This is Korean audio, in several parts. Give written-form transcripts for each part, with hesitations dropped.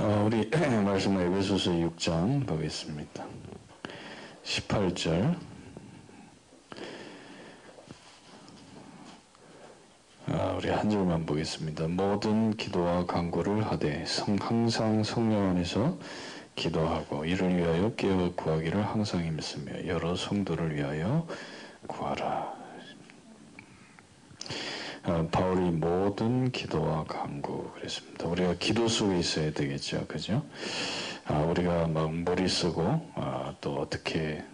우리 말씀의 에베소서 6장 보겠습니다. 18절. 우리 한 절만 보겠습니다. 모든 기도와 간구를 하되 항상 성령 안에서 기도하고 이를 위하여 깨어 구하기를 항상 힘쓰며 여러 성도를 위하여 구하라. 바울이 모든 기도와 간구 그랬습니다. 우리가 기도 속에 있어야 되겠죠, 그죠? 우리가 막 머리 쓰고 또 어떻게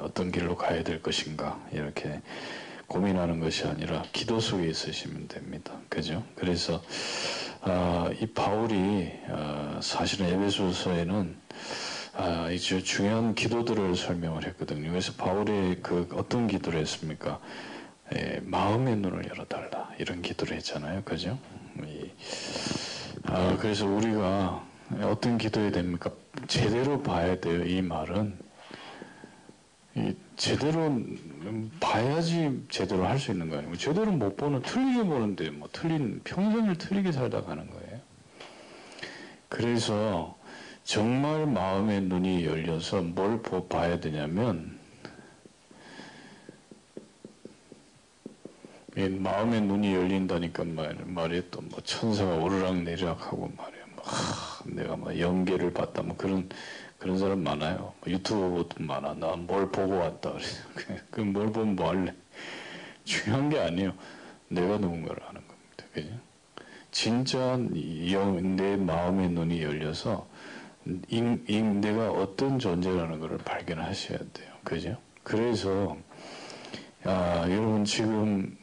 어떤 길로 가야 될 것인가 이렇게 고민하는 것이 아니라 기도 속에 있으시면 됩니다, 그죠? 그래서 이 바울이 사실은 에베소서에는 이제 중요한 기도들을 설명을 했거든요. 그래서 바울의 그 어떤 기도를 했습니까? 마음의 눈을 열어달라 이런 기도를 했잖아요, 그죠? 그래서 우리가 어떤 기도해야 됩니까? 제대로 봐야 돼요. 이 말은 제대로 봐야지 제대로 할 수 있는 거 아니에요. 제대로 못 보는, 틀리게 보는데 뭐 틀린, 평생을 틀리게 살다 가는 거예요. 그래서 정말 마음의 눈이 열려서 뭘 봐야 되냐면 마음의 눈이 열린다니까 말이에요. 또 뭐 천사가 오르락내리락하고 말이에요. 내가 막 영계를 봤다 뭐 그런 사람 많아요. 유튜브도 많아. 나 뭘 보고 왔다 그래요. 그 뭘 보면 뭐 할래? 중요한 게 아니에요. 내가 누군가를 아는 겁니다. 그죠? 진짜 내 마음의 눈이 열려서 내가 어떤 존재라는 것을 발견하셔야 돼요. 그죠? 그래서 여러분 지금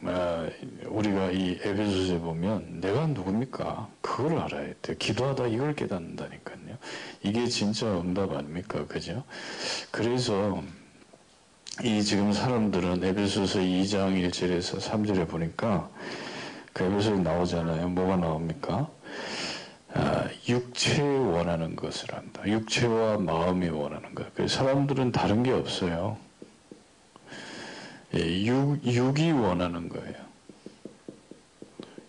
우리가 이 에베소서에 보면 내가 누굽니까? 그걸 알아야 돼요. 기도하다 이걸 깨닫는다니까요. 이게 진짜 응답 아닙니까? 그죠? 그래서 이 지금 사람들은 에베소서 2장 1절에서 3절에 보니까 그 에베소에 나오잖아요. 뭐가 나옵니까? 육체에 원하는 것을 한다. 육체와 마음이 원하는 것. 그래서 사람들은 다른 게 없어요. 육이 원하는 거예요.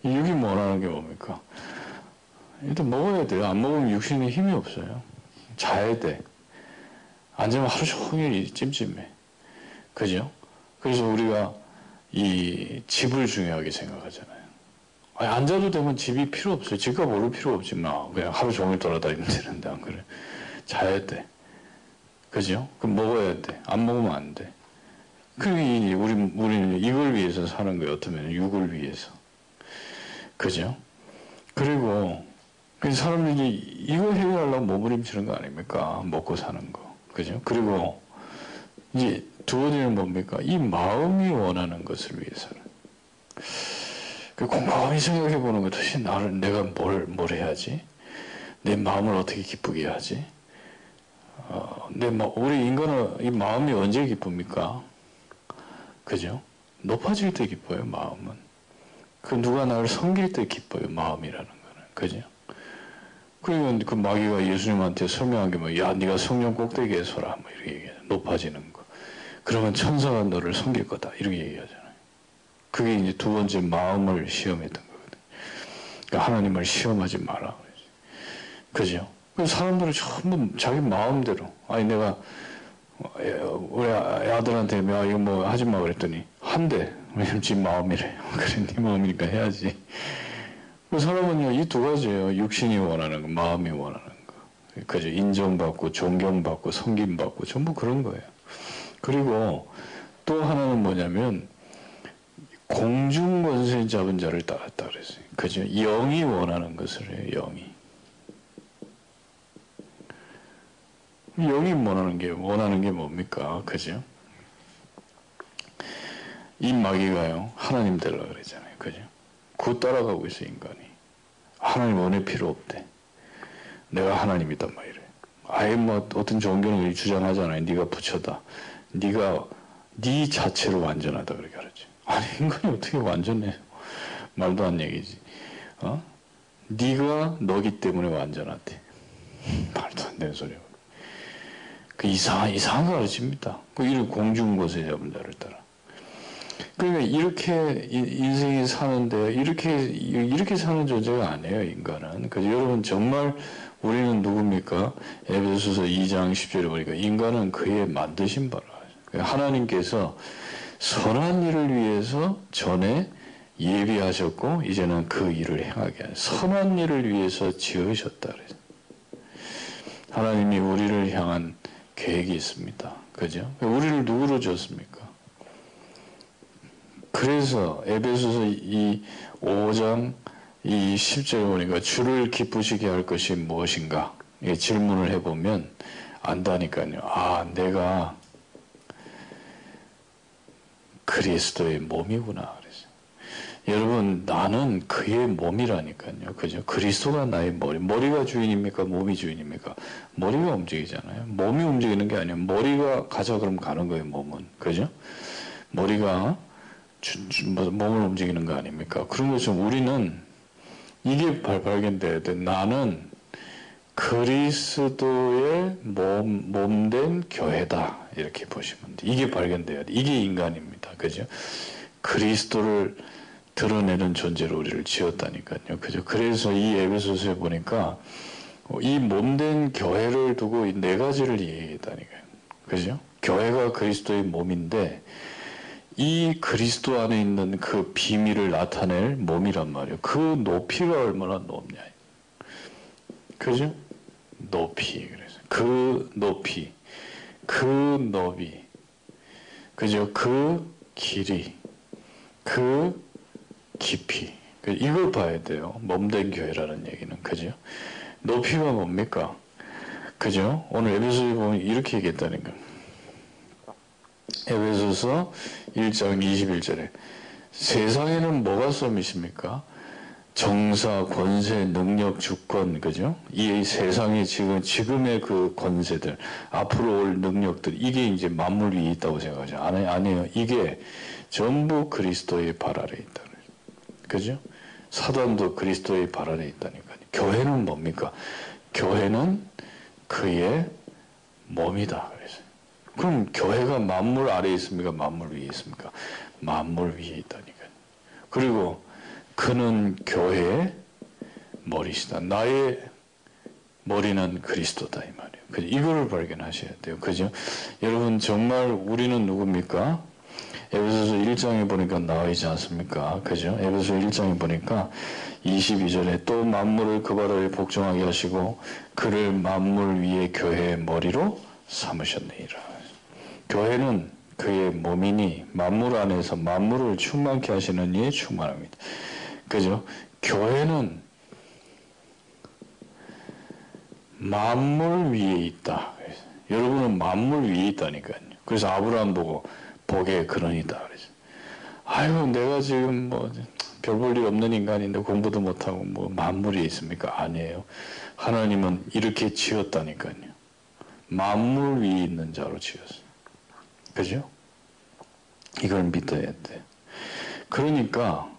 육이 원하는 게 뭡니까? 일단 먹어야 돼요. 안 먹으면 육신에 힘이 없어요. 자야 돼. 안 자면 하루 종일 찜찜해. 그죠? 그래서 우리가 이 집을 중요하게 생각하잖아요. 아니, 안 자도 되면 집이 필요 없어요. 집값 오를 필요 없지만 그냥 하루 종일 돌아다니면 되는데 안 그래. 자야 돼. 그죠? 그럼 먹어야 돼. 안 먹으면 안 돼. 그게 우리는 이걸 위해서 사는 거예요. 어쩌면 육을 위해서. 그죠? 그리고 사람들이 이거 해결하려고 몸부림치는 거 아닙니까? 먹고 사는 거. 그죠? 그리고 이제 두 번째는 뭡니까? 이 마음이 원하는 것을 위해서는. 곰곰이 생각해 보는 거 도대체 내가 뭘 해야지? 내 마음을 어떻게 기쁘게 하지? 우리 인간은 이 마음이 언제 기쁩니까? 그죠? 높아질 때 기뻐요, 마음은. 누가 나를 섬길 때 기뻐요, 마음이라는 거는. 그죠? 그리고 그 마귀가 예수님한테 설명한 게 뭐, 네가 성령 꼭대기에 서라. 뭐, 이렇게 얘기하잖아. 높아지는 거. 그러면 천사가 너를 섬길 거다. 이렇게 얘기하잖아요. 그게 이제 두 번째 마음을 시험했던 거거든요. 그러니까 하나님을 시험하지 마라. 그죠? 그래서 사람들은 전부 자기 마음대로. 아니, 내가, 우리 아들한테 이거 뭐 하지 마 그랬더니 한대. 왜냐면 지 마음이래. 그래 네 마음이니까 해야지. 그 사람은요 이 두 가지예요. 육신이 원하는 거, 마음이 원하는 거. 그죠? 인정받고 존경받고 섬김받고 전부 그런 거예요. 그리고 또 하나는 뭐냐면 공중 권세 잡은 자를 따랐다 그랬어요. 그죠? 영이 원하는 것을 해요. 영이. 영이 원하는 게 뭡니까? 그죠? 이 마귀가요, 하나님 되려고 그랬잖아요. 그죠? 그거 따라가고 있어, 인간이. 하나님 원해 필요 없대. 내가 하나님이다, 막 이래. 아예 뭐, 어떤 종교는 주장하잖아요. 네가 부처다. 네 자체로 완전하다, 그렇게 하지. 아니, 인간이 어떻게 완전해? 말도 안 얘기지. 네가 너기 때문에 완전하대. 말도 안 되는 소리야. 이상한 거 가르칩니다. 이런 공중 곳에 잡은 자를 따라. 그러니까 이렇게 인생이 사는데 이렇게 사는 존재가 아니에요, 인간은. 그래서 여러분 정말 우리는 누굽니까? 에베소서 2장 10절에 보니까 인간은 그의 만드신 바라. 하나님께서 선한 일을 위해서 전에 예비하셨고 이제는 그 일을 행하게 하는 선한 일을 위해서 지으셨다. 그래서 하나님이 우리를 향한 계획이 있습니다. 그죠? 우리를 누구로 지었습니까? 그래서 에베소서 이 5장 이 10절에 보니까 주를 기쁘시게 할 것이 무엇인가? 질문을 해보면 안다니까요. 아, 내가 그리스도의 몸이구나. 그래서. 여러분, 나는 그의 몸이라니까요. 그죠? 그리스도가 나의 머리. 머리가 주인입니까? 몸이 주인입니까? 머리가 움직이잖아요. 몸이 움직이는 게 아니에요. 머리가 가자 그러면 가는 거예요, 몸은. 그죠? 머리가 몸을 움직이는 거 아닙니까? 그런 것처럼 우리는 이게 발견돼야 돼. 나는 그리스도의 몸된 교회다. 이렇게 보시면 돼. 이게 발견돼야 돼. 이게 인간입니다. 그죠? 그리스도를 드러내는 존재로 우리를 지었다니까요. 그죠? 그래서 이 에베소서에 보니까 이 몸된 교회를 두고 이 네 가지를 얘기했다니까요. 그죠? 교회가 그리스도의 몸인데 이 그리스도 안에 있는 그 비밀을 나타낼 몸이란 말이에요. 그 높이가 얼마나 높냐. 그죠? 높이. 그래서 그 높이. 그 너비. 그죠? 그 길이. 그 깊이. 이걸 봐야 돼요. 몸된 교회라는 얘기는. 그죠? 높이가 뭡니까? 그죠? 오늘 에베소서에 보면 이렇게 얘기했다는 거예요. 에베소서 1장 21절에 세상에는 뭐가 썸이십니까? 정사, 권세, 능력, 주권, 그죠? 이 세상에 지금의 그 권세들, 앞으로 올 능력들, 이게 이제 만물 위에 있다고 생각하죠. 아니에요. 이게 전부 그리스도의 발 아래에 있다. 그죠? 사단도 그리스도의 발 아래에 있다니까요. 교회는 뭡니까? 교회는 그의 몸이다. 그래서. 그럼 교회가 만물 아래에 있습니까? 만물 위에 있습니까? 만물 위에 있다니까요. 그리고 그는 교회의 머리시다. 나의 머리는 그리스도다 이 말이에요. 그죠? 이거를 발견하셔야 돼요. 그죠? 여러분 정말 우리는 누굽니까? 에베소서 1장에 보니까 나와 있지 않습니까? 그죠? 에베소서 1장에 보니까 22절에 또 만물을 그 발 아래 복종하게 하시고 그를 만물 위에 교회의 머리로 삼으셨느니라. 교회는 그의 몸이니 만물 안에서 만물을 충만케 하시는 이에 충만합니다. 그죠? 교회는 만물 위에 있다. 그래서. 여러분은 만물 위에 있다니까요. 그래서 아브라함 보고 복에 그런이다. 그래서. 아이고 내가 지금 뭐 별 볼 일 없는 인간인데 공부도 못하고 뭐 만물이 있습니까? 아니에요. 하나님은 이렇게 지었다니까요. 만물 위에 있는 자로 지었어요. 그죠? 이걸 믿어야 돼. 그러니까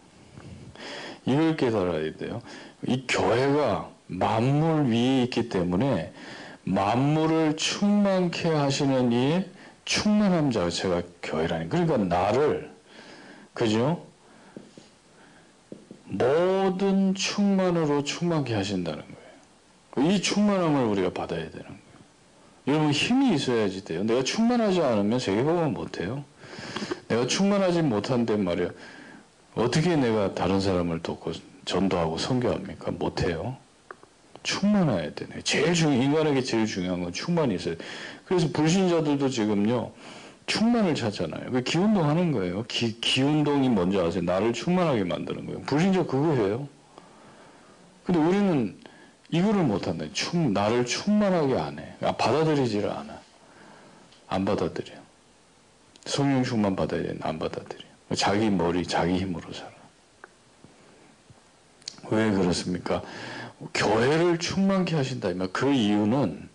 이걸 깨달아야 돼요. 이 교회가 만물 위에 있기 때문에 만물을 충만케 하시는 이의 충만함 자체가 교회라니. 그러니까 나를, 그죠? 모든 충만으로 충만케 하신다는 거예요. 이 충만함을 우리가 받아야 되는 거예요. 여러분 힘이 있어야지 돼요. 내가 충만하지 않으면 세계복음은 못해요. 내가 충만하지 못한데 말이야. 어떻게 내가 다른 사람을 돕고 전도하고 선교합니까? 못해요. 충만해야 되네. 인간에게 제일 중요한 건 충만이 있어요. 그래서 불신자들도 지금요. 충만을 찾잖아요. 그 기운동 하는 거예요. 기운동이 뭔지 아세요? 나를 충만하게 만드는 거예요. 불신자 그거예요. 근데 우리는 이거를 못한다. 나를 충만하게 안 해. 받아들이지를 않아. 안 받아들여요. 성령 충만 받아야 되는데 안 받아들여요. 자기 머리, 자기 힘으로 살아. 왜 그렇습니까? 교회를 충만케 하신다면 그 이유는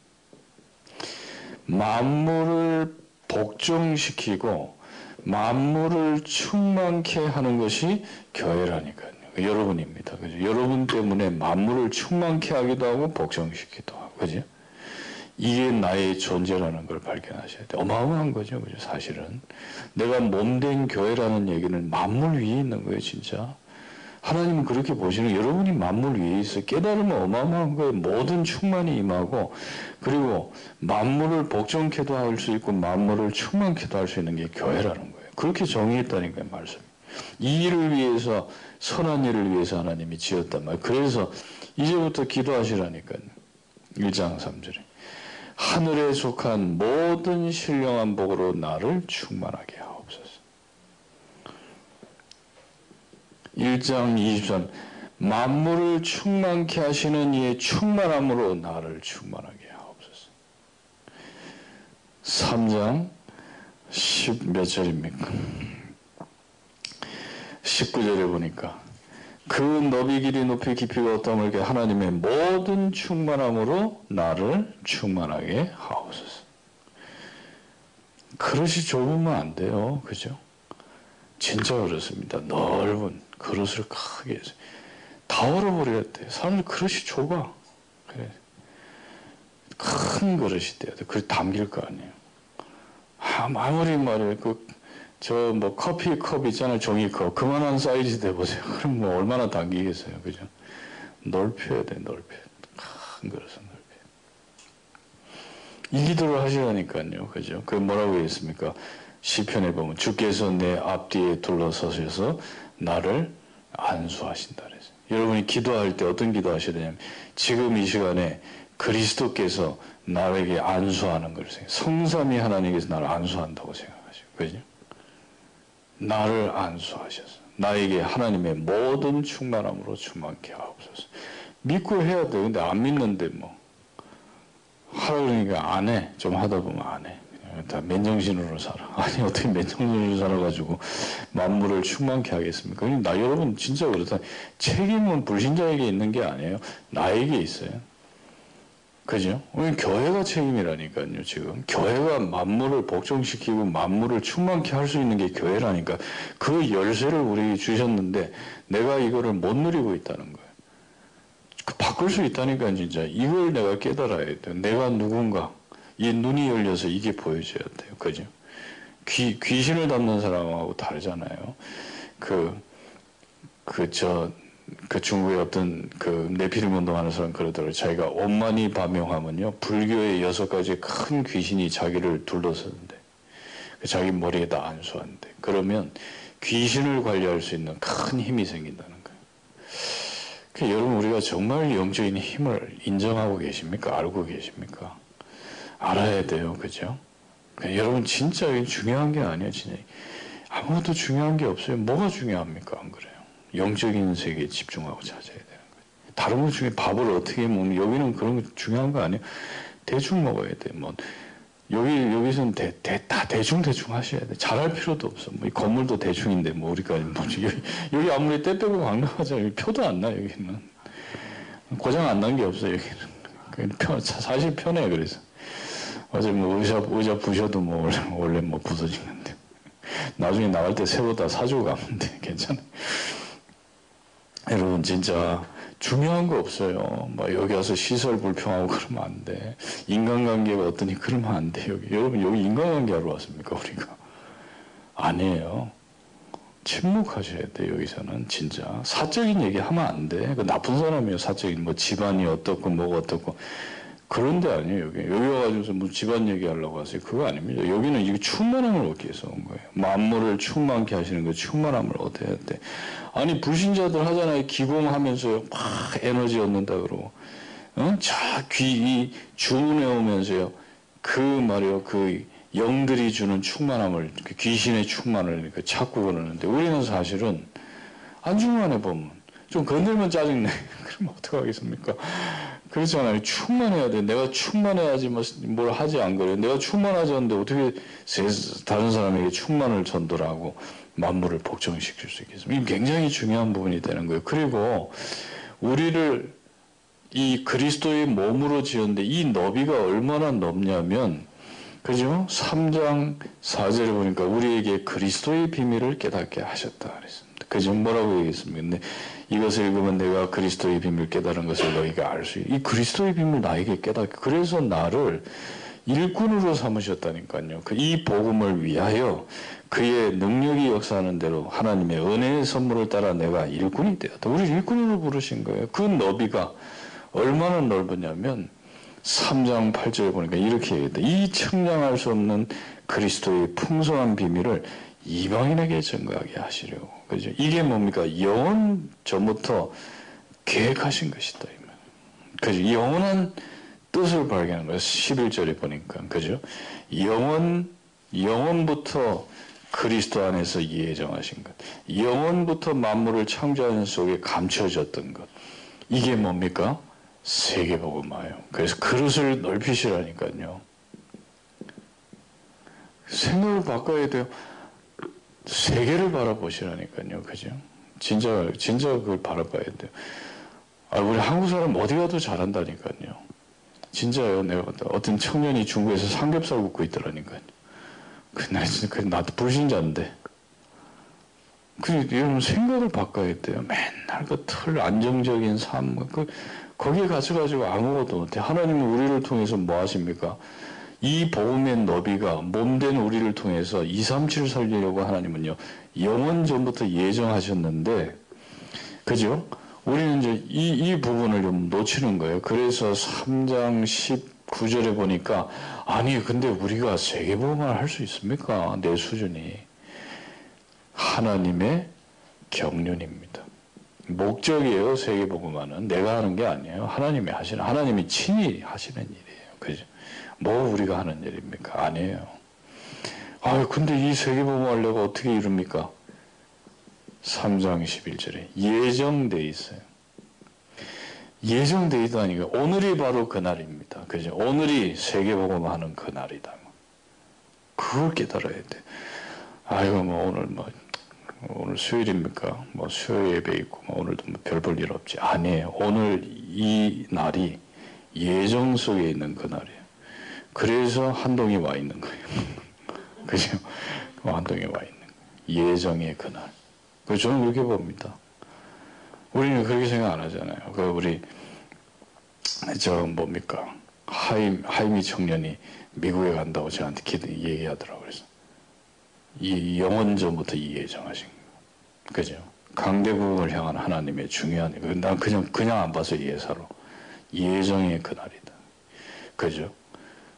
만물을 복종시키고 만물을 충만케 하는 것이 교회라니까요. 여러분입니다. 그죠? 여러분 때문에 만물을 충만케 하기도 하고 복종시키기도 하고, 그죠? 이게 나의 존재라는 걸 발견하셔야 돼요. 어마어마한 거죠, 그죠? 사실은. 내가 몸된 교회라는 얘기는 만물 위에 있는 거예요, 진짜. 하나님은 그렇게 보시는, 여러분이 만물 위에 있어 깨달으면 어마어마한 거에 모든 충만이 임하고, 그리고 만물을 복종케도 할 수 있고 만물을 충만케도 할 수 있는 게 교회라는 거예요. 그렇게 정의했다니까요, 말씀. 이 일을 위해서, 선한 일을 위해서 하나님이 지었단 말이에요. 그래서 이제부터 기도하시라니까요. 1장 3절에 하늘에 속한 모든 신령한 복으로 나를 충만하게 하옵소서. 1장 23 만물을 충만케 하시는 이의 충만함으로 나를 충만하게 하옵소서. 3장 10 몇 절입니까? 19절에 보니까 그 너비 길이 높이 깊이가 어떠하물게 하나님의 모든 충만함으로 나를 충만하게 하옵소서. 그릇이 좁으면 안 돼요, 그죠? 진짜 그렇습니다. 넓은 그릇을 크게 해서 다 얼어버렸대요. 사람들 그릇이 좁아. 그래. 큰 그릇이 돼야 돼. 그릇 담길 거 아니에요. 아무리 말이에요. 저 커피 컵 있잖아요, 종이컵. 그만한 사이즈 돼보세요. 그럼 뭐 얼마나 당기겠어요, 그죠? 넓혀야 돼, 넓혀. 큰 그릇은 넓혀. 이 기도를 하시라니까요, 그죠? 그 뭐라고 했습니까? 시편에 보면 주께서 내 앞뒤에 둘러서셔서 나를 안수하신다 그래서. 여러분이 기도할 때 어떤 기도하셔야 되냐면 지금 이 시간에 그리스도께서 나에게 안수하는 걸 생각. 성삼위 하나님께서 나를 안수한다고 생각하시고, 그죠? 나를 안수하셔서 나에게 하나님의 모든 충만함으로 충만케 하옵소서. 믿고 해야 돼. 근데 안 믿는데 뭐 하라 그러니까 안 해. 좀 하다 보면 안 해. 다 맨정신으로 살아. 아니 어떻게 맨정신으로 살아가지고 만물을 충만케 하겠습니까? 나 여러분 진짜 그렇다. 책임은 불신자에게 있는 게 아니에요. 나에게 있어요. 그죠? 교회가 책임이라니까요, 지금. 교회가 만물을 복종시키고 만물을 충만케 할 수 있는 게 교회라니까. 그 열쇠를 우리에게 주셨는데 내가 이거를 못 누리고 있다는 거예요. 바꿀 수 있다니까, 진짜. 이걸 내가 깨달아야 돼요. 내가 누군가. 이 눈이 열려서 이게 보여줘야 돼요. 그죠? 귀신을 담는 사람하고 다르잖아요. 그 중국의 어떤 그 네피림 운동하는 사람 그러더라고요. 자기가 엄만이 밤용하면요, 불교의 6가지 큰 귀신이 자기를 둘러서는데 자기 머리에다 안수한대. 그러면 귀신을 관리할 수 있는 큰 힘이 생긴다는 거예요. 그러니까 여러분 우리가 정말 영적인 힘을 인정하고 계십니까? 알고 계십니까? 알아야 돼요, 그죠? 그러니까 여러분 진짜 중요한 게 아니에요, 진짜. 아무것도 중요한 게 없어요. 뭐가 중요합니까? 안 그래요? 영적인 세계에 집중하고 찾아야 되는 거예요. 다른 것 중에 밥을 어떻게 먹는, 여기는 그런 거 중요한 거 아니에요? 대충 먹어야 돼. 뭐, 여기서는 다 대충 하셔야 돼. 잘할 필요도 없어. 뭐, 이 건물도 대충인데, 뭐, 우리까지, 뭐, 여기 아무리 때 빼고 관광하자. 표도 안 나, 여기는. 고장 안 난 게 없어, 여기는. 사실 편해, 그래서. 어제 뭐, 의자 부셔도 뭐, 원래 뭐, 부서진 건데. 나중에 나갈 때 새로 다 사주고 가면 돼. 괜찮아. 여러분 진짜 중요한 거 없어요. 막 여기 와서 시설 불평하고 그러면 안 돼. 인간관계가 어떠니 그러면 안 돼. 여러분 여기 인간관계 하러 왔습니까 우리가? 아니에요. 침묵하셔야 돼. 여기서는 진짜 사적인 얘기 하면 안 돼. 그 나쁜 사람이에요. 사적인 뭐 집안이 어떻고 뭐가 어떻고. 그런데 아니에요, 여기. 여기 와가지고서 무슨 집안 얘기하려고 하세요. 그거 아닙니다. 여기는 이게 충만함을 얻기 위해서 온 거예요. 만물을 충만케 하시는 거, 충만함을 얻어야 돼. 아니, 불신자들 하잖아요. 기공하면서요. 막 에너지 얻는다 그러고. 어? 이 주문해 오면서요. 그 말이요. 그 영들이 주는 충만함을, 그 귀신의 충만을 찾고 그러는데 우리는 사실은 안 충만해 보면. 좀 건들면 짜증내. 그럼 어떡하겠습니까? 그렇잖아요. 충만해야 돼. 내가 충만해야지 뭘 하지 안 그래요. 내가 충만하지 않는데 어떻게 다른 사람에게 충만을 전도하고 만물을 복종시킬 수 있겠습니까? 굉장히 중요한 부분이 되는 거예요. 그리고 우리를 이 그리스도의 몸으로 지었는데 이 너비가 얼마나 넓냐면 그죠? 3장 4절에 보니까 우리에게 그리스도의 비밀을 깨닫게 하셨다 그랬습니다. 그 전 뭐라고 얘기했습니까? 근데 이것을 읽으면 내가 그리스도의 비밀 깨달은 것을 너희가 알 수 있다. 이 그리스도의 비밀 나에게 깨닫게. 그래서 나를 일꾼으로 삼으셨다니까요. 그 이 복음을 위하여 그의 능력이 역사하는 대로 하나님의 은혜의 선물을 따라 내가 일꾼이 되었다. 우리 일꾼으로 부르신 거예요. 그 너비가 얼마나 넓으냐면 3장 8절 보니까 이렇게 얘기했다. 이 측량할 수 없는 그리스도의 풍성한 비밀을 이방인에게 증거하게 하시려고. 그죠? 이게 뭡니까? 영원 전부터 계획하신 것이다. 그죠? 영원한 뜻을 발견한 거예요. 11절에 보니까. 그죠? 영원부터 그리스도 안에서 예정하신 것. 영원부터 만물을 창조하는 속에 감춰졌던 것. 이게 뭡니까? 세계복음화예요. 그래서 그릇을 넓히시라니까요. 생각을 바꿔야 돼요. 세계를 바라보시라니까요. 그죠? 진짜 그걸 바라봐야 돼요. 아, 우리 한국 사람 어디 가도 잘한다니까요. 진짜요. 내가 어떤 청년이 중국에서 삼겹살 굽고 있더라니까요. 나도 불신자인데. 근데 여러분 생각을 바꿔야 돼요. 맨날 그 틀 안정적인 삶, 거기에 갇혀가지고 아무것도 못해. 하나님은 우리를 통해서 뭐 하십니까? 이 복음의 너비가 몸된 우리를 통해서 237을 살리려고 하나님은요, 영원 전부터 예정하셨는데, 그죠? 우리는 이제 이 부분을 좀 놓치는 거예요. 그래서 3장 19절에 보니까, 아니, 근데 우리가 세계복음을 할 수 있습니까? 내 수준이. 하나님의 경륜입니다. 목적이에요, 세계복음화는. 내가 하는 게 아니에요. 하나님이 친히 하시는 일이에요. 그죠? 뭐 우리가 하는 일입니까? 아니에요. 아유, 근데 이 세계복음화를 내가 어떻게 이룹니까? 3장 11절에 예정돼 있어요. 예정돼 있다니까. 오늘이 바로 그날입니다. 그죠? 오늘이 세계복음화하는 그날이다. 그걸 깨달아야 돼. 아이고, 오늘 수요일입니까? 수요예배 있고, 오늘도 별 볼 일 없지. 아니에요. 오늘 이 날이 예정 속에 있는 그날이에요. 그래서 한동이 와 있는 거예요. 그죠? 한동이 와 있는 거예요. 예정의 그날. 저는 그렇게 봅니다. 우리는 그렇게 생각 안 하잖아요. 우리, 하이미 청년이 미국에 간다고 저한테 얘기하더라고요. 그래서. 이 영원 전부터 이 예정하신 거. 그죠? 강대국을 향한 하나님의 중요한, 난 그냥 안 봐서 예사로. 예정의 그날이다. 그죠?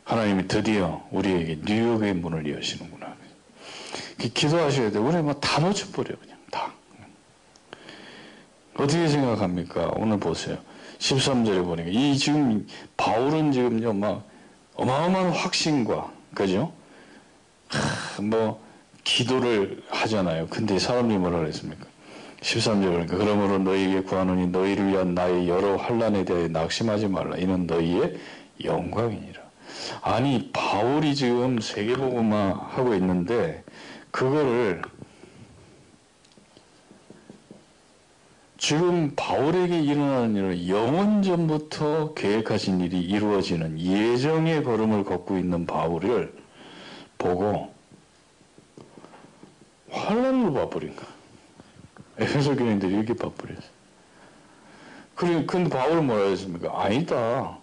하나님이 드디어 우리에게 뉴욕의 문을 여시는구나. 기도하셔야 돼요. 우리 다 놓쳐버려요. 그냥 다. 어떻게 생각합니까? 오늘 보세요. 13절에 보니까, 바울은 지금요, 어마어마한 확신과, 그죠? 기도를 하잖아요. 근데 사람들이 뭐라 그랬습니까? 13절 보니까 그러므로 너희에게 구하노니 너희를 위한 나의 여러 환난에 대해 낙심하지 말라. 이는 너희의 영광이니라. 아니, 바울이 지금 세계복음화 하고 있는데 그거를 지금 바울에게 일어나는 일을 영원 전부터 계획하신 일이 이루어지는 예정의 걸음을 걷고 있는 바울을 보고 환란으로 봐버린 거야. 에베소 교인들이 이렇게 봐버렸어. 근데 바울은 뭐라 했습니까? 아니다.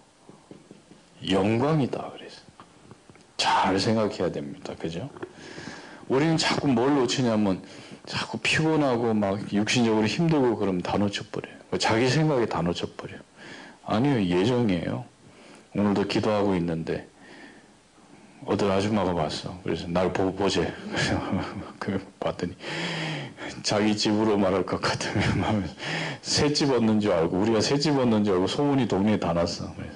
영광이다. 그래서. 잘 생각해야 됩니다. 그죠? 우리는 자꾸 뭘 놓치냐면, 자꾸 피곤하고 육신적으로 힘들고 그러면 다 놓쳐버려요. 자기 생각에 다 놓쳐버려요. 아니요, 예정이에요. 오늘도 기도하고 있는데, 어떤 아줌마가 봤어. 그래서 날 보고 보재. 그래서 봤더니 자기 집으로 말할 것 같으면 새집 얻는 줄 알고 우리가 새집 얻는 줄 알고 소문이 동네에 다 났어. 그래서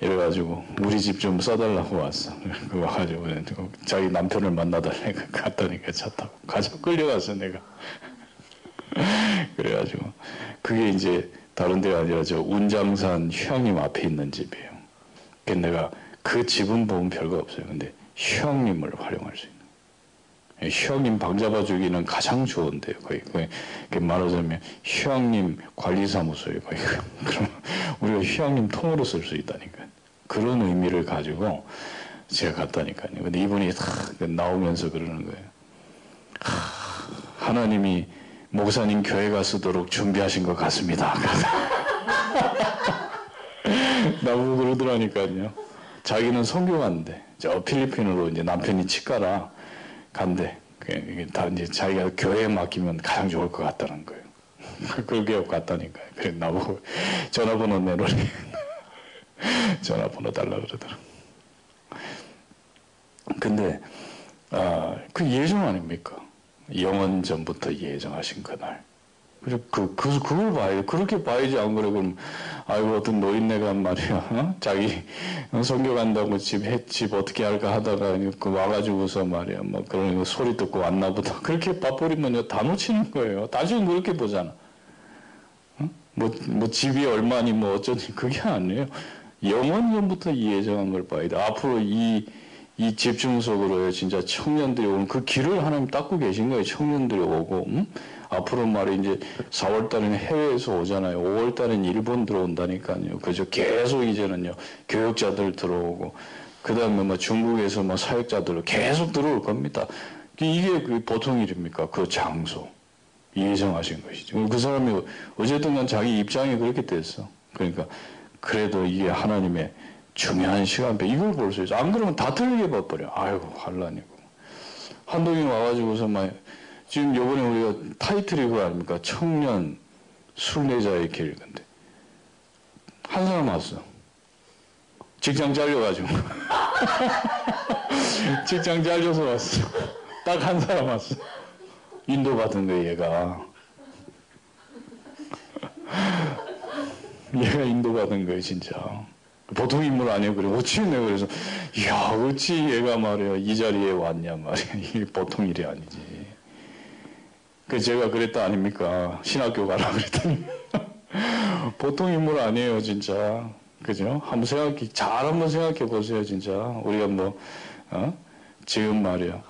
이래가지고 우리 집 좀 써달라고 왔어. 그거 와가지고 자기 남편을 만나달라니까 갔다니까 차 타고 가서 끌려갔어 내가. 그래가지고 그게 이제 다른 데가 아니라 저 운장산 휴양림 앞에 있는 집이에요. 그래서 내가 그 집은 보면 별거 없어요. 근데 휴양림을 활용할 수 있는. 휴양림 방 잡아주기는 가장 좋은데요. 거의 말하자면 휴양림 관리사무소예요. 거의. 그럼 우리가 휴양림 통으로 쓸 수 있다니까. 그런 의미를 가지고 제가 갔다니까요. 근데 이분이 다 나오면서 그러는 거예요. 하나님이 목사님 교회가 쓰도록 준비하신 것 같습니다. 나보고 그러더라니까요. 자기는 선교관인데 저 필리핀으로 이제 남편이 치과라 간대. 다 이제 자기가 교회에 맡기면 가장 좋을 것 같다는 거예요. 그렇게 하고 갔다니까요. 그래서 나보고 전화번호 내놓으래. 전화번호 달라 그러더라. 근데 그 예정 아닙니까? 영원 전부터 예정하신 그날. 그래서 그걸 봐야지. 그렇게 봐야지. 안 그래 그럼 아이고 어떤 노인네가 말이야. 어? 자기 선교 간다고 집 어떻게 할까 하다가 그 와가지고서 말이야. 뭐 그런 거 소리 듣고 왔나 보다. 그렇게 봐버리면 다 놓치는 거예요. 나중에 그렇게 보잖아. 어? 뭐 집이 얼마니 뭐 어쩌니 그게 아니에요. 영원 전부터 예정한 걸 봐야 돼. 앞으로 이 집중적으로 진짜 청년들이 오는 그 길을 하나님 닦고 계신 거예요. 청년들이 오고 앞으로 말이 이제 4월 달에는 해외에서 오잖아요. 5월 달에는 일본 들어온다니까요. 그죠? 계속 이제는요 교육자들 들어오고 그 다음에 뭐 중국에서 뭐 사역자들 계속 들어올 겁니다. 이게 그 보통 일입니까? 그 장소 예정하신 것이죠. 그 사람이 어쨌든 자기 입장이 그렇게 됐어. 그러니까 그래도 이게 하나님의 중요한 시간표 이걸 볼 수 있어. 안 그러면 다 틀리게 봐버려. 아이고 환란이고 한동이 와가지고서 막 지금 요번에 우리가 타이틀이 그거 아닙니까? 청년 순례자의 길. 근데 한 사람 왔어. 직장 잘려가지고 직장 잘려서 왔어. 딱 한 사람 왔어. 인도 받은 거야 얘가. 얘가 인도 받은 거야 진짜. 보통 인물 아니에요. 그래. 어찌 내가 그래서 야 어찌 얘가 말이야 이 자리에 왔냐 말이야. 이게 보통 일이 아니지. 그 제가 그랬다 아닙니까? 신학교 가라 그랬더니 보통 인물 아니에요 진짜. 그죠? 한번 잘 한번 생각해 보세요 진짜. 우리가 뭐 지금 말이야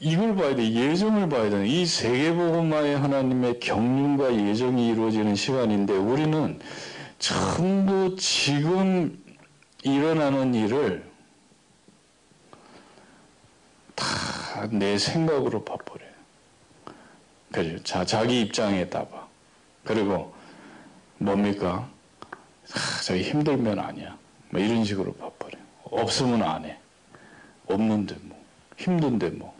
이걸 봐야 돼. 예정을 봐야 돼. 이 세계복음화의 하나님의 경륜과 예정이 이루어지는 시간인데 우리는 전부 지금 일어나는 일을 다 내 생각으로 봐버려요. 그죠? 자기 입장에다 봐. 그리고 뭡니까? 저기 힘들면 아니야. 뭐 이런 식으로 봐버려요. 없으면 안 해. 없는데 뭐. 힘든데 뭐.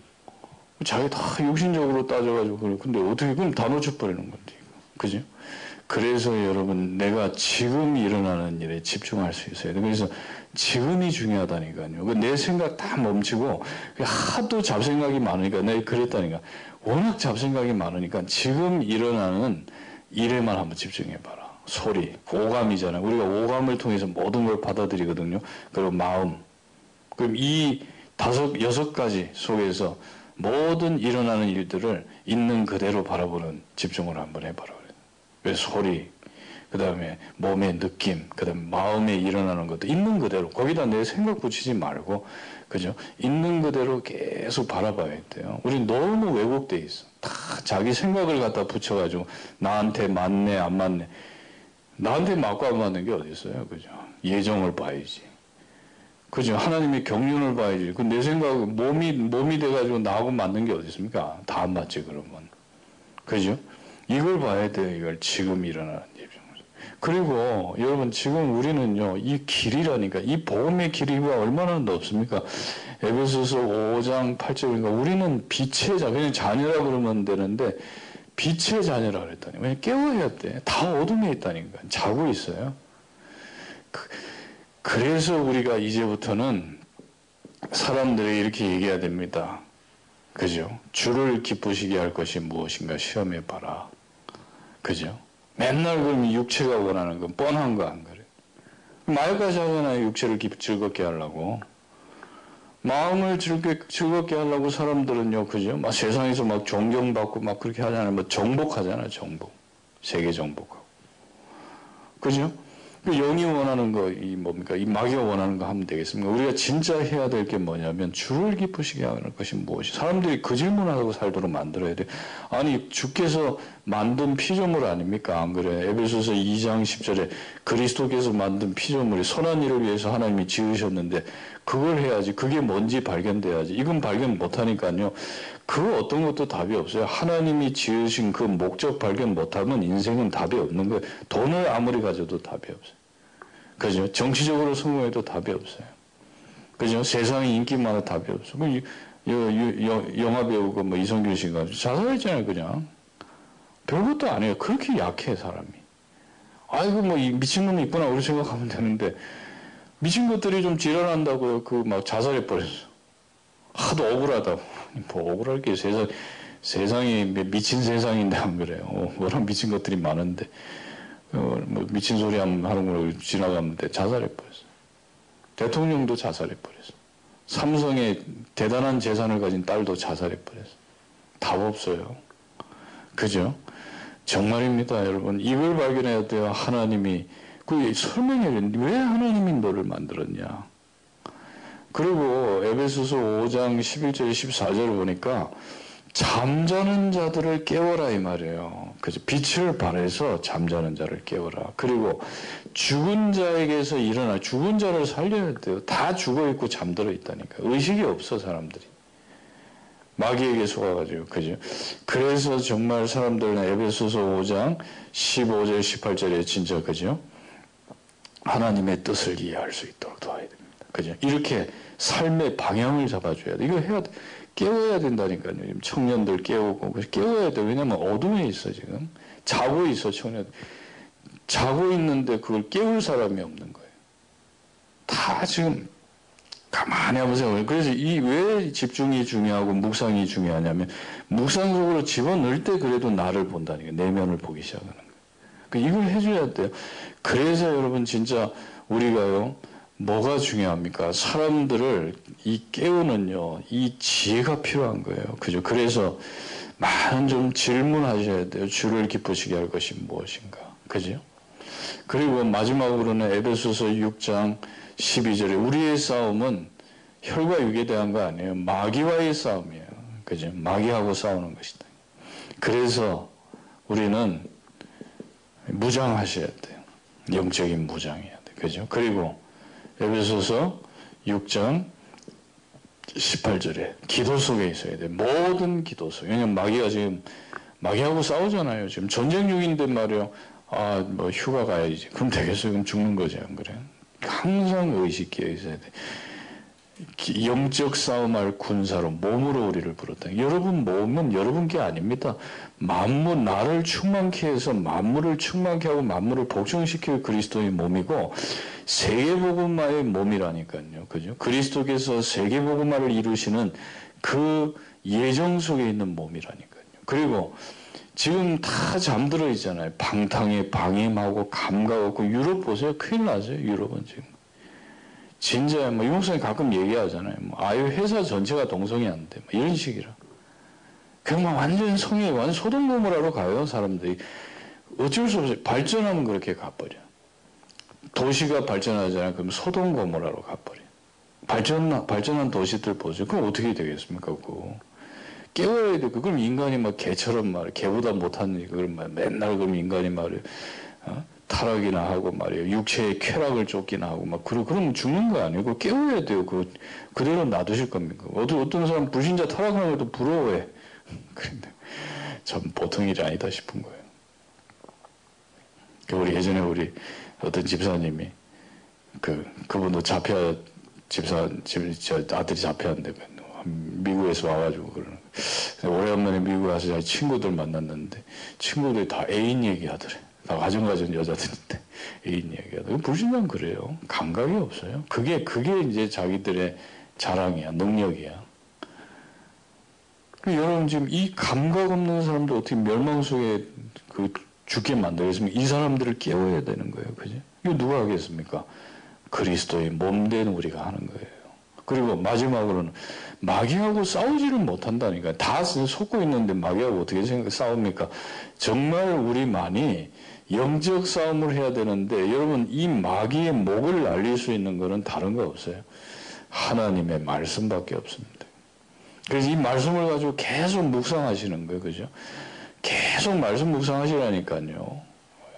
자기 다 육신적으로 따져가지고 그래. 근데 어떻게 그럼 다 놓쳐버리는 건데. 그죠? 그래서 여러분 내가 지금 일어나는 일에 집중할 수 있어야 돼. 그래서 지금이 중요하다니까요. 내 생각 다 멈추고 하도 잡생각이 많으니까 내가 그랬다니까. 워낙 잡생각이 많으니까 지금 일어나는 일에만 한번 집중해봐라. 소리, 오감이잖아요. 우리가 오감을 통해서 모든 걸 받아들이거든요. 그리고 마음. 그럼 이 5가지 속에서 모든 일어나는 일들을 있는 그대로 바라보는 집중을 한번 해봐라. 왜 소리, 그 다음에 몸의 느낌, 그 다음에 마음에 일어나는 것도 있는 그대로 거기다 내 생각 붙이지 말고 그죠? 있는 그대로 계속 바라봐야 돼요. 우리 너무 왜곡돼 있어. 다 자기 생각을 갖다 붙여가지고 나한테 맞네 안 맞네. 나한테 맞고 안 맞는 게 어디 있어요, 그죠? 예정을 봐야지. 그죠? 하나님의 경륜을 봐야지. 그 내 생각 몸이 돼가지고 나하고 맞는 게 어디 있습니까? 다 안 맞지 그러면, 그죠? 이걸 봐야 돼요. 이걸 지금 일어나는 일. 그리고 여러분 지금 우리는요. 이 길이라니까. 이 복음의 길이가 얼마나 넓습니까? 에베소서 5장 8절인가. 우리는 빛의 자, 그냥 자녀라 그러면 되는데 빛의 자녀라 그랬다니. 왜냐면 깨워야 돼. 다 어둠에 있다니까. 자고 있어요. 그래서 우리가 이제부터는 사람들이 이렇게 얘기해야 됩니다. 그죠? 주를 기쁘시게 할 것이 무엇인가 시험해봐라. 그죠? 맨날 그러면 육체가 원하는 건 뻔한 거 안 그래요? 말까지 하잖아요. 육체를 즐겁게 하려고. 마음을 즐겁게 하려고 사람들은요. 그죠? 막 세상에서 막 존경받고 막 그렇게 하잖아요. 막 정복하잖아요. 정복. 세계 정복하고. 그죠? 그 영이 원하는 거, 이 뭡니까? 이 마귀가 원하는 거 하면 되겠습니까? 우리가 진짜 해야 될 게 뭐냐면, 주를 기쁘시게 하는 것이 무엇이? 사람들이 그 질문하고 살도록 만들어야 돼. 아니, 주께서 만든 피조물 아닙니까? 안 그래? 에베소서 2장 10절에 그리스도께서 만든 피조물이 선한 일을 위해서 하나님이 지으셨는데, 그걸 해야지. 그게 뭔지 발견돼야지. 이건 발견 못하니까요. 그 어떤 것도 답이 없어요. 하나님이 지으신 그 목적 발견 못하면 인생은 답이 없는 거예요. 돈을 아무리 가져도 답이 없어요. 그죠? 정치적으로 성공해도 답이 없어요. 그죠? 세상에 인기 많아 답이 없어요. 영화 배우가 뭐 이성균 씨가 자살했잖아요, 그냥. 별것도 아니에요. 그렇게 약해, 사람이. 아이고, 뭐, 미친놈이 있구나, 우리 생각하면 되는데, 미친 것들이 좀 지랄한다고요. 그 막 자살해버렸어. 하도 억울하다고. 뭐 억울할 게 세상이 미친 세상인데 안 그래요. 워낙 미친 것들이 많은데, 뭐 미친 소리 하는 걸로 지나가면 돼. 자살해버렸어. 대통령도 자살해버렸어. 삼성의 대단한 재산을 가진 딸도 자살해버렸어. 답 없어요. 그죠? 정말입니다, 여러분. 이걸 발견해야 돼요. 하나님이. 그 설명해, 왜 하나님이 너를 만들었냐. 그리고 에베소서 5장 11절 14절을 보니까 잠자는 자들을 깨워라 이 말이에요. 그래서 빛을 발해서 잠자는 자를 깨워라. 그리고 죽은 자에게서 일어나, 죽은 자를 살려야 돼요. 다 죽어있고 잠들어 있다니까. 의식이 없어, 사람들이. 마귀에게 속아가지고, 그죠? 그래서 정말 사람들은 에베소서 5장 15절 18절에 진짜, 그죠? 하나님의 뜻을 이해할 수 있도록 도와야 됩니다. 그죠? 이렇게 삶의 방향을 잡아줘야 돼. 이거 해야 돼. 깨워야 된다니까요. 지금 청년들 깨우고. 깨워야 돼. 왜냐면 어둠에 있어, 지금. 자고 있어, 청년들. 자고 있는데 그걸 깨울 사람이 없는 거예요. 다 지금 가만히 한번 생각해요. 그래서 이 왜 집중이 중요하고 묵상이 중요하냐면, 묵상 속으로 집어넣을 때 그래도 나를 본다니까요. 내면을 보기 시작하는 거예요. 그러니까 이걸 해줘야 돼요. 그래서 여러분 진짜 우리가요, 뭐가 중요합니까? 사람들을 이 깨우는요, 이 지혜가 필요한 거예요. 그죠? 그래서 많은 좀 질문하셔야 돼요. 주를 기쁘시게 할 것이 무엇인가? 그죠? 그리고 마지막으로는 에베소서 6장 12절에 우리의 싸움은 혈과 육에 대한 거 아니에요. 마귀와의 싸움이에요. 그죠? 마귀하고 싸우는 것이다. 그래서 우리는 무장하셔야 돼요. 영적인 무장이어야 돼요. 그죠? 그리고 에베소서 6장 18절에 기도 속에 있어야 돼. 모든 기도 속에. 왜냐면 마귀가 지금 마귀하고 싸우잖아요. 지금 전쟁 중인데 말이에요. 아, 뭐 휴가 가야지. 그럼 되겠어요. 그럼 죽는 거지, 안 그래? 항상 의식기에 있어야 돼. 영적 싸움할 군사로 몸으로 우리를 부르다. 여러분 몸은 여러분 게 아닙니다. 만물, 나를 충만케 해서 만물을 충만케 하고 만물을 복종시킬 그리스도의 몸이고, 세계복음화의 몸이라니까요. 그죠? 그리스도께서 세계복음화를 이루시는 그 예정 속에 있는 몸이라니까요. 그리고 지금 다 잠들어 있잖아요. 방탕에 방임하고 감각없고. 유럽 보세요. 큰일 나세요, 유럽은 지금. 진짜, 뭐, 용성이 가끔 얘기하잖아요. 뭐, 아예 회사 전체가 동성이 안 돼. 뭐 이런 식이라. 그냥 완전 성의, 완전 소동고물하러 가요, 사람들이. 어쩔 수 없어요. 발전하면 그렇게 가버려. 도시가 발전하잖아요. 그럼 소동고물하러 가버려. 발전한 도시들 보세요. 그럼 어떻게 되겠습니까, 그거. 깨워야 돼. 그럼 인간이 막 개처럼 말이에요. 개보다 못한, 그런 말 맨날 그럼 인간이 말이에요. 어? 타락이나 하고 말이에요. 육체의 쾌락을 쫓기나 하고 막 그러면 죽는 거 아니에요. 그거 깨워야 돼요. 그거 그대로 놔두실 겁니까? 어떤 사람 불신자 타락하는 것도 부러워해. 그런데 참 보통 일이 아니다 싶은 거예요. 우리 예전에 우리 어떤 집사님이 그분도 잡혀 아들이 잡혀왔는데 미국에서 와가지고 그러는 거예요. 오래간만에 미국에 와서 친구들 만났는데 친구들이 다 애인 얘기하더래. 가정가진 여자들인데 애인 얘기하다. 불신자는 그래요. 감각이 없어요. 그게 이제 자기들의 자랑이야, 능력이야. 여러분 지금 이 감각 없는 사람들 어떻게 멸망 속에 죽게 만들겠습니까? 이 사람들을 깨워야 되는 거예요, 그죠? 이거 누가 하겠습니까? 그리스도의 몸된 우리가 하는 거예요. 그리고 마지막으로는 마귀하고 싸우지를 못한다니까. 다 속고 있는데 마귀하고 어떻게 싸웁니까? 정말 우리만이 영적 싸움을 해야 되는데, 여러분 이 마귀의 목을 날릴 수 있는 거는 다른 거 없어요. 하나님의 말씀밖에 없습니다. 그래서 이 말씀을 가지고 계속 묵상하시는 거예요. 그죠? 계속 말씀 묵상하시라니까요.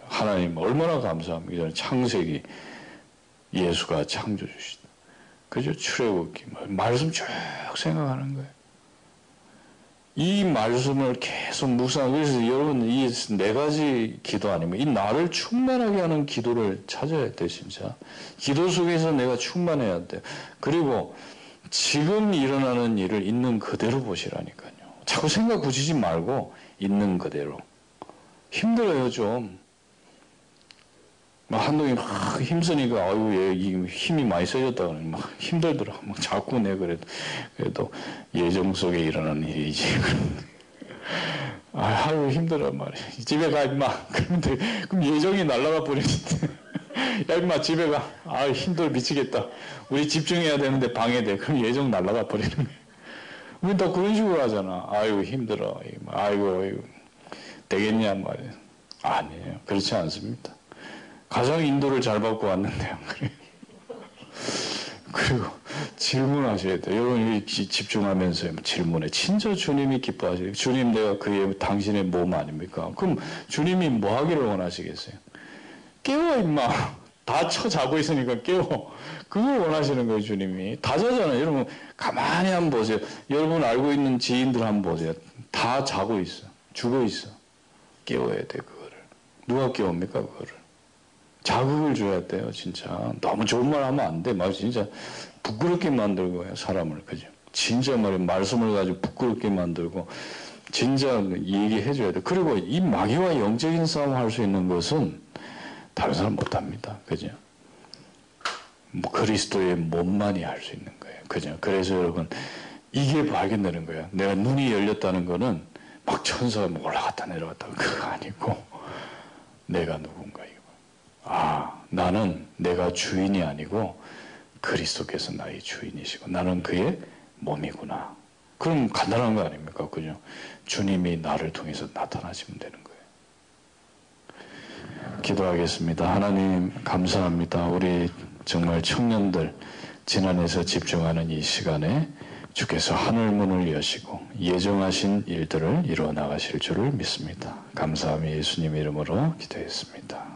하나님 얼마나 감사합니다. 창세기 예수가 창조주시다. 그죠? 출애굽기 말씀 쭉 생각하는 거예요. 이 말씀을 계속 묵상. 그래서 여러분 이 네 가지 기도 아니면 이 나를 충만하게 하는 기도를 찾아야 돼. 진짜 기도 속에서 내가 충만해야 돼. 그리고 지금 일어나는 일을 있는 그대로 보시라니까요. 자꾸 생각 굳히지 말고 있는 그대로. 힘들어요 좀. 막 한동안 막 힘쓰니까 아이고 얘 힘이 많이 써졌다 그러니 막 힘들더라. 막 자꾸 내 그래도 예정 속에 일어나는 일이지. 아유 힘들어 말이야. 집에 가 임마. 그런데 그럼 예정이 날아가 버리는데. 야 임마 집에 가. 아 힘들어 미치겠다. 우리 집중해야 되는데 방해돼. 그럼 예정 날아가 버리는 거야. 우린 다 그런 식으로 하잖아. 아이고 힘들어. 아이고 되겠냐 말이야. 아니에요. 그렇지 않습니다. 가장 인도를 잘 받고 왔는데요. 그리고 질문하셔야 돼요. 여러분이 집중하면서 질문해. 진짜 주님이 기뻐하시죠. 주님 내가 그의 당신의 몸 아닙니까? 그럼 주님이 뭐 하기를 원하시겠어요? 깨워 임마. 다 쳐자고 있으니까 깨워. 그걸 원하시는 거예요 주님이. 다 자잖아요. 여러분 가만히 한번 보세요. 여러분 알고 있는 지인들 한번 보세요. 다 자고 있어. 죽어 있어. 깨워야 돼 그거를. 누가 깨웁니까 그거를. 자극을 줘야 돼요 진짜. 너무 좋은 말 하면 안 돼. 막 진짜 부끄럽게 만들고요 사람을. 그죠? 진짜 말이에요. 말씀을 가지고 부끄럽게 만들고 진짜 얘기해 줘야 돼. 그리고 이 마귀와 영적인 싸움 할 수 있는 것은 다른 사람 못 합니다. 그죠? 뭐 그리스도의 몸만이 할 수 있는 거예요. 그죠? 그래서 여러분 이게 발견되는 거예요. 내가 눈이 열렸다는 거는 막 천사가 올라갔다 내려갔다 그거 아니고 내가 누군가. 아, 나는 내가 주인이 아니고 그리스도께서 나의 주인이시고 나는 그의 몸이구나. 그럼 간단한 거 아닙니까? 그죠? 주님이 나를 통해서 나타나시면 되는 거예요. 기도하겠습니다. 하나님 감사합니다. 우리 정말 청년들 진안에서 집중하는 이 시간에 주께서 하늘문을 여시고 예정하신 일들을 이루어 나가실 줄을 믿습니다. 감사함이 예수님 이름으로 기도했습니다.